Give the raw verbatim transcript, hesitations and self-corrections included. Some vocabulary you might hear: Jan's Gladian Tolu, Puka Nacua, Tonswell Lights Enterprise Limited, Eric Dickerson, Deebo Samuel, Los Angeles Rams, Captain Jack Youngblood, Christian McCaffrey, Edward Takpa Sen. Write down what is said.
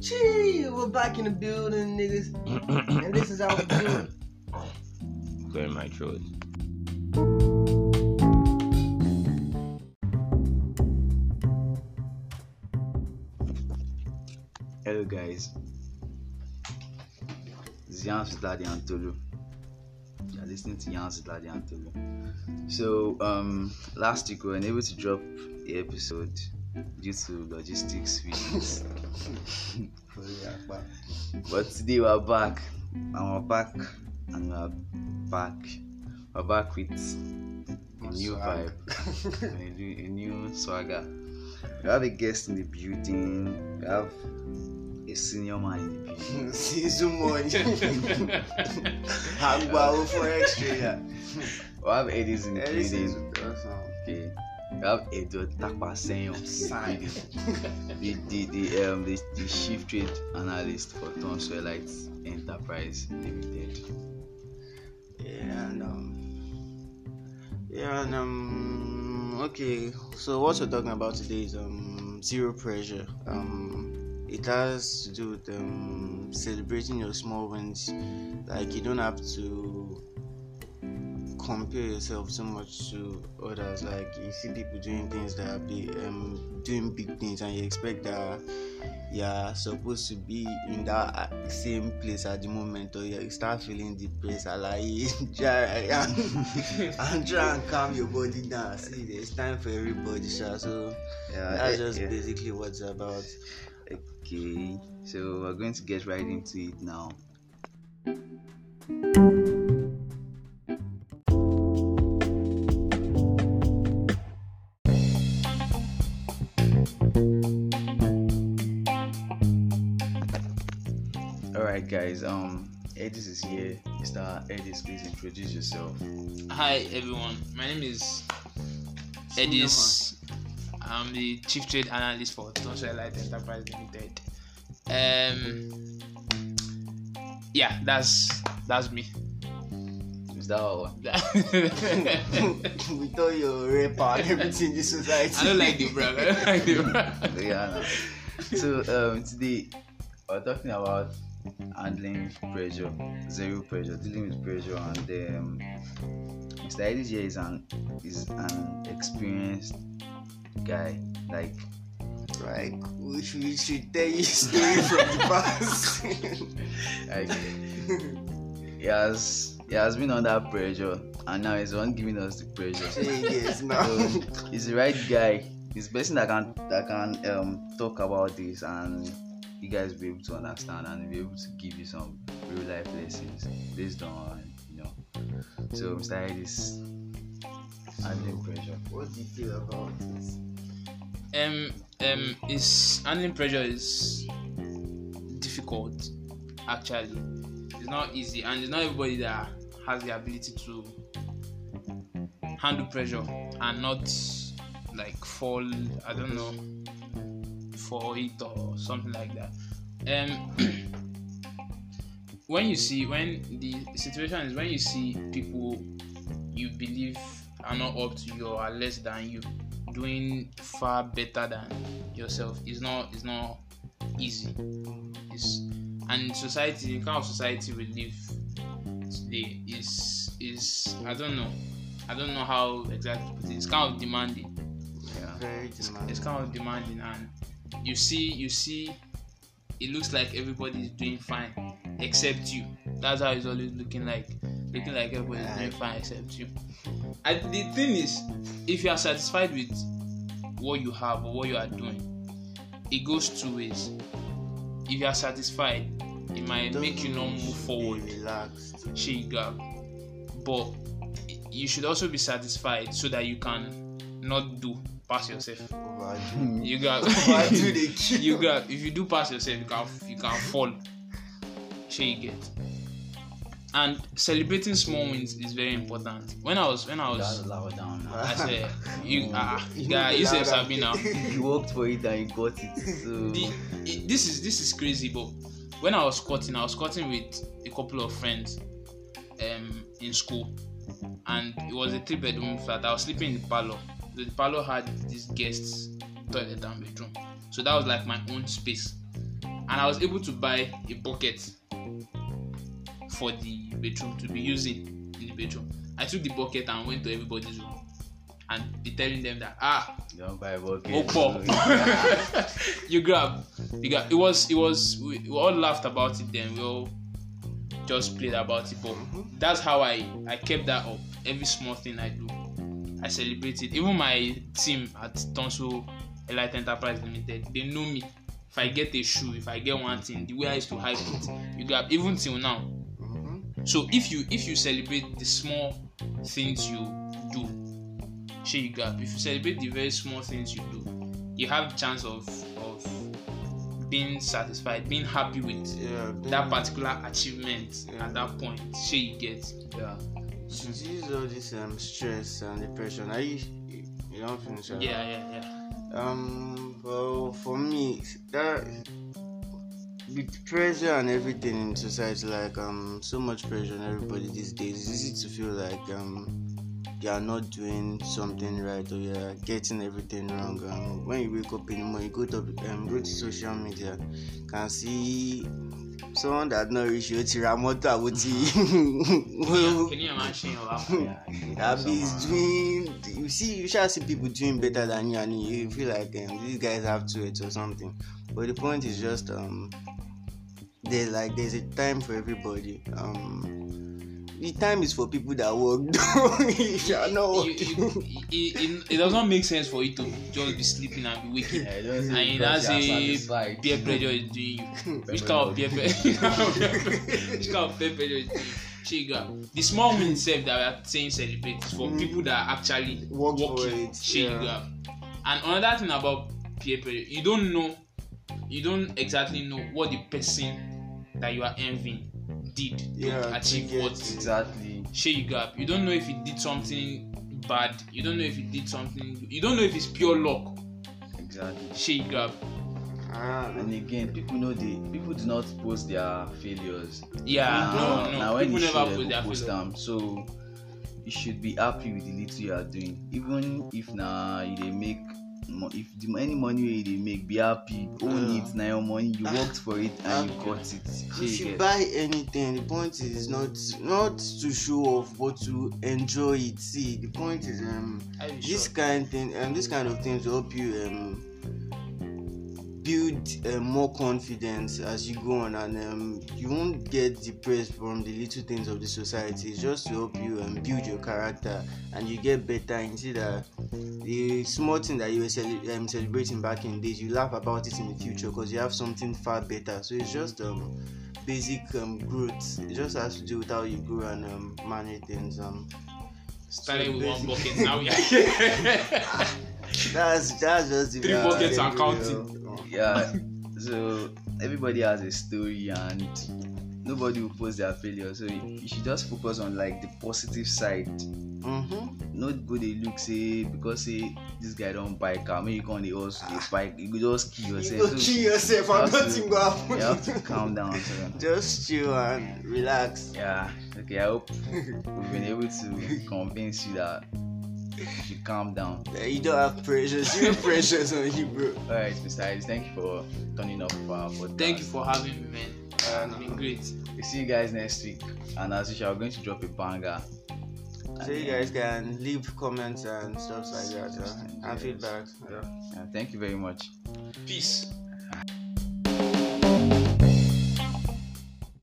Gee, we're back in the building, niggas. And this is how we do it. Clearing my throat. Hello guys, Jan's Gladian Tolu. You're listening to Jan's Gladian Tolu. So um, last week we were unable to drop the episode due to logistics reasons. But today we're back, and we're back, and we're back. We're back with a new swag. vibe, a new swagger. We have a guest in the building. We have a senior man in the building. Season one. Hangba for extra. We have Edis in the building. Okay. We have Edward Takpa Sen sign. the the the um the, the chief trade analyst for Tonswell Lights Enterprise Limited. Yeah and um yeah and um okay. So what we're talking about today is um zero pressure. Um, it has to do with um celebrating your small wins. Like, you don't have to compare yourself so much to others. Like, you see people doing things that are big, um, doing big things, and you expect that you're supposed to be in that same place at the moment, or you start feeling depressed. I like try and try and calm your body down. See, there's time for everybody, so yeah, that's just yeah. basically what it's about. Okay, so we're going to get right into it now. Alright guys, um, Edis is here. Mister Edis, please introduce yourself. Hi everyone, my name is Edis. I'm the Chief Trade Analyst for Torchlight Enterprise Limited. Um, yeah, that's that's me. Is that all? We thought you were a rapper and everything in this society. I don't like the brother. I don't like the brother. Yeah. So um, today we're talking about handling pressure, zero pressure, dealing with pressure, and um, Mister Edis here is an is an experienced guy. Like, like we should, we should tell you a story from the past. Like, he has he has been under pressure, and now he's the one giving us the pressure. Yes, now so, he's the right guy. He's the person that can that can um talk about this, and you guys will be able to understand and be able to give you some real life lessons based on, you know. So Mister Edis, handling pressure, what do you feel about this? Um, um, is handling pressure is difficult. Actually, it's not easy, and it's not everybody that has the ability to handle pressure and not like fall, I don't know, for it or something like that. Um, when you see, when the situation is when you see people you believe are not up to you or are less than you, doing far better than yourself, it's not it's not easy. It's, and society, the kind of society we live today is is I don't know, I don't know how exactly to put it. It's kind of demanding. Yeah, very demanding. It's, it's kind of demanding and. You see, you see, it looks like everybody's doing fine except you. That's how it's always looking like, looking like everybody's doing fine except you. And the thing is, if you are satisfied with what you have or what you are doing, it goes two ways. If you are satisfied, it might make you not move forward, shake up. But you should also be satisfied so that you can not do pass yourself. You got. You got. If you do pass yourself, you can you can fall. Shey you get. And celebrating small wins is very important. When I was when I was. That's down. I said, you ah, you yourself Sabina. You worked for it and you got it. So. The, it, this is this is crazy, but when I was squatting, I was squatting with a couple of friends, um, in school, and it was a three bedroom flat. I was sleeping in the parlor. The parlor had this guest toilet and bedroom, so that was like my own space. and I was able to buy a bucket for the bedroom to be using in the bedroom. I took the bucket and went to everybody's room and be telling them that ah, don't buy a bucket. Oh, pop. you grab, you grab. It was, it was. We, we all laughed about it. Then we all just played about it. But that's how I, I kept that up. Every small thing I do, I celebrate it. Even my team at Tonswell Lights Enterprise Limited, they know me. If I get a shoe, if I get one thing, the way I used to hype it, you grab. Even till now. So if you if you celebrate the small things you do, share you grab. If you celebrate the very small things you do, you have the chance of of being satisfied, being happy with yeah, being, that particular achievement yeah. at that point. Share you get. Yeah. So this all this um stress and depression. Are you you don't finish? Yeah, yeah, yeah. Um, well, for me that. With pressure and everything in society, like um, so much pressure on everybody these days, it's easy to feel like um, you are not doing something right or you are getting everything wrong. Um, when you wake up in the morning, you go to um, go to social media, can see someone that not rich, you tiramoto awoti. Can you imagine your Abi is doing? You see, you shall see people doing better than you, and you feel like um, these guys have to it or something. But the point is just um. There's like there's a time for everybody. Um, the time is for people that work. it, it, it, it does not make sense for you to just be sleeping and be waking. Yeah, and that's a peer pressure is doing you. Which kind of peer pressure? Which kind of peer pressure is doing you? The small wins that we are saying celebrate is for mm. people that are actually work working. Yeah. And another thing about peer pressure, you don't know. You don't exactly know what the person that you are envying did yeah, to achieve what exactly. Share you gap. You don't know if he did something bad. You don't know if he did something. You don't know if it's pure luck. Exactly. Share you gap. Ah, and again, people know they people do not post their failures. Yeah. No, no. no. People never post their post them. So you should be happy with the little you are doing, even if now nah, they make. If the, any money they make, be happy, own yeah. it, now your money, you worked for it and you got it. If you buy anything, the point is not not to show off but to enjoy it. See, the point is um this sure? kind thing and um, this kind of things help you um build uh, more confidence as you go on, and um, you won't get depressed from the little things of the society. It's just to help you and um, build your character, and you get better. You see that the small thing that you were cel- um, celebrating back in days, you laugh about it in the future because you have something far better. So it's just um, basic um, growth. It just has to do with how you grow and um, manage things. Um, Starting so with one bucket, now we are here. That's that's just the three buckets are counting. Yeah, so everybody has a story and nobody will post their failure, so you should just focus on like the positive side. Mm-hmm. Not go they look say because say this guy don't buy car, maybe you can't they also they bike, you could just kill yourself. You go so, kill yourself and nothing go happen. You have to calm down. So. Just chill and relax. Yeah, okay, I hope we've been able to convince you that you calm down. Yeah, you don't have pressures. You have pressures on you, bro. Alright, Mister Ives, thank you for turning up for our podcast. Thank you for having me, man. Uh, it's been great. We'll see you guys next week. And as usual, we're going to drop a banger. So you guys can leave comments and stuff like that. Yeah? And feedback. Yeah. Yeah, thank you very much. Peace.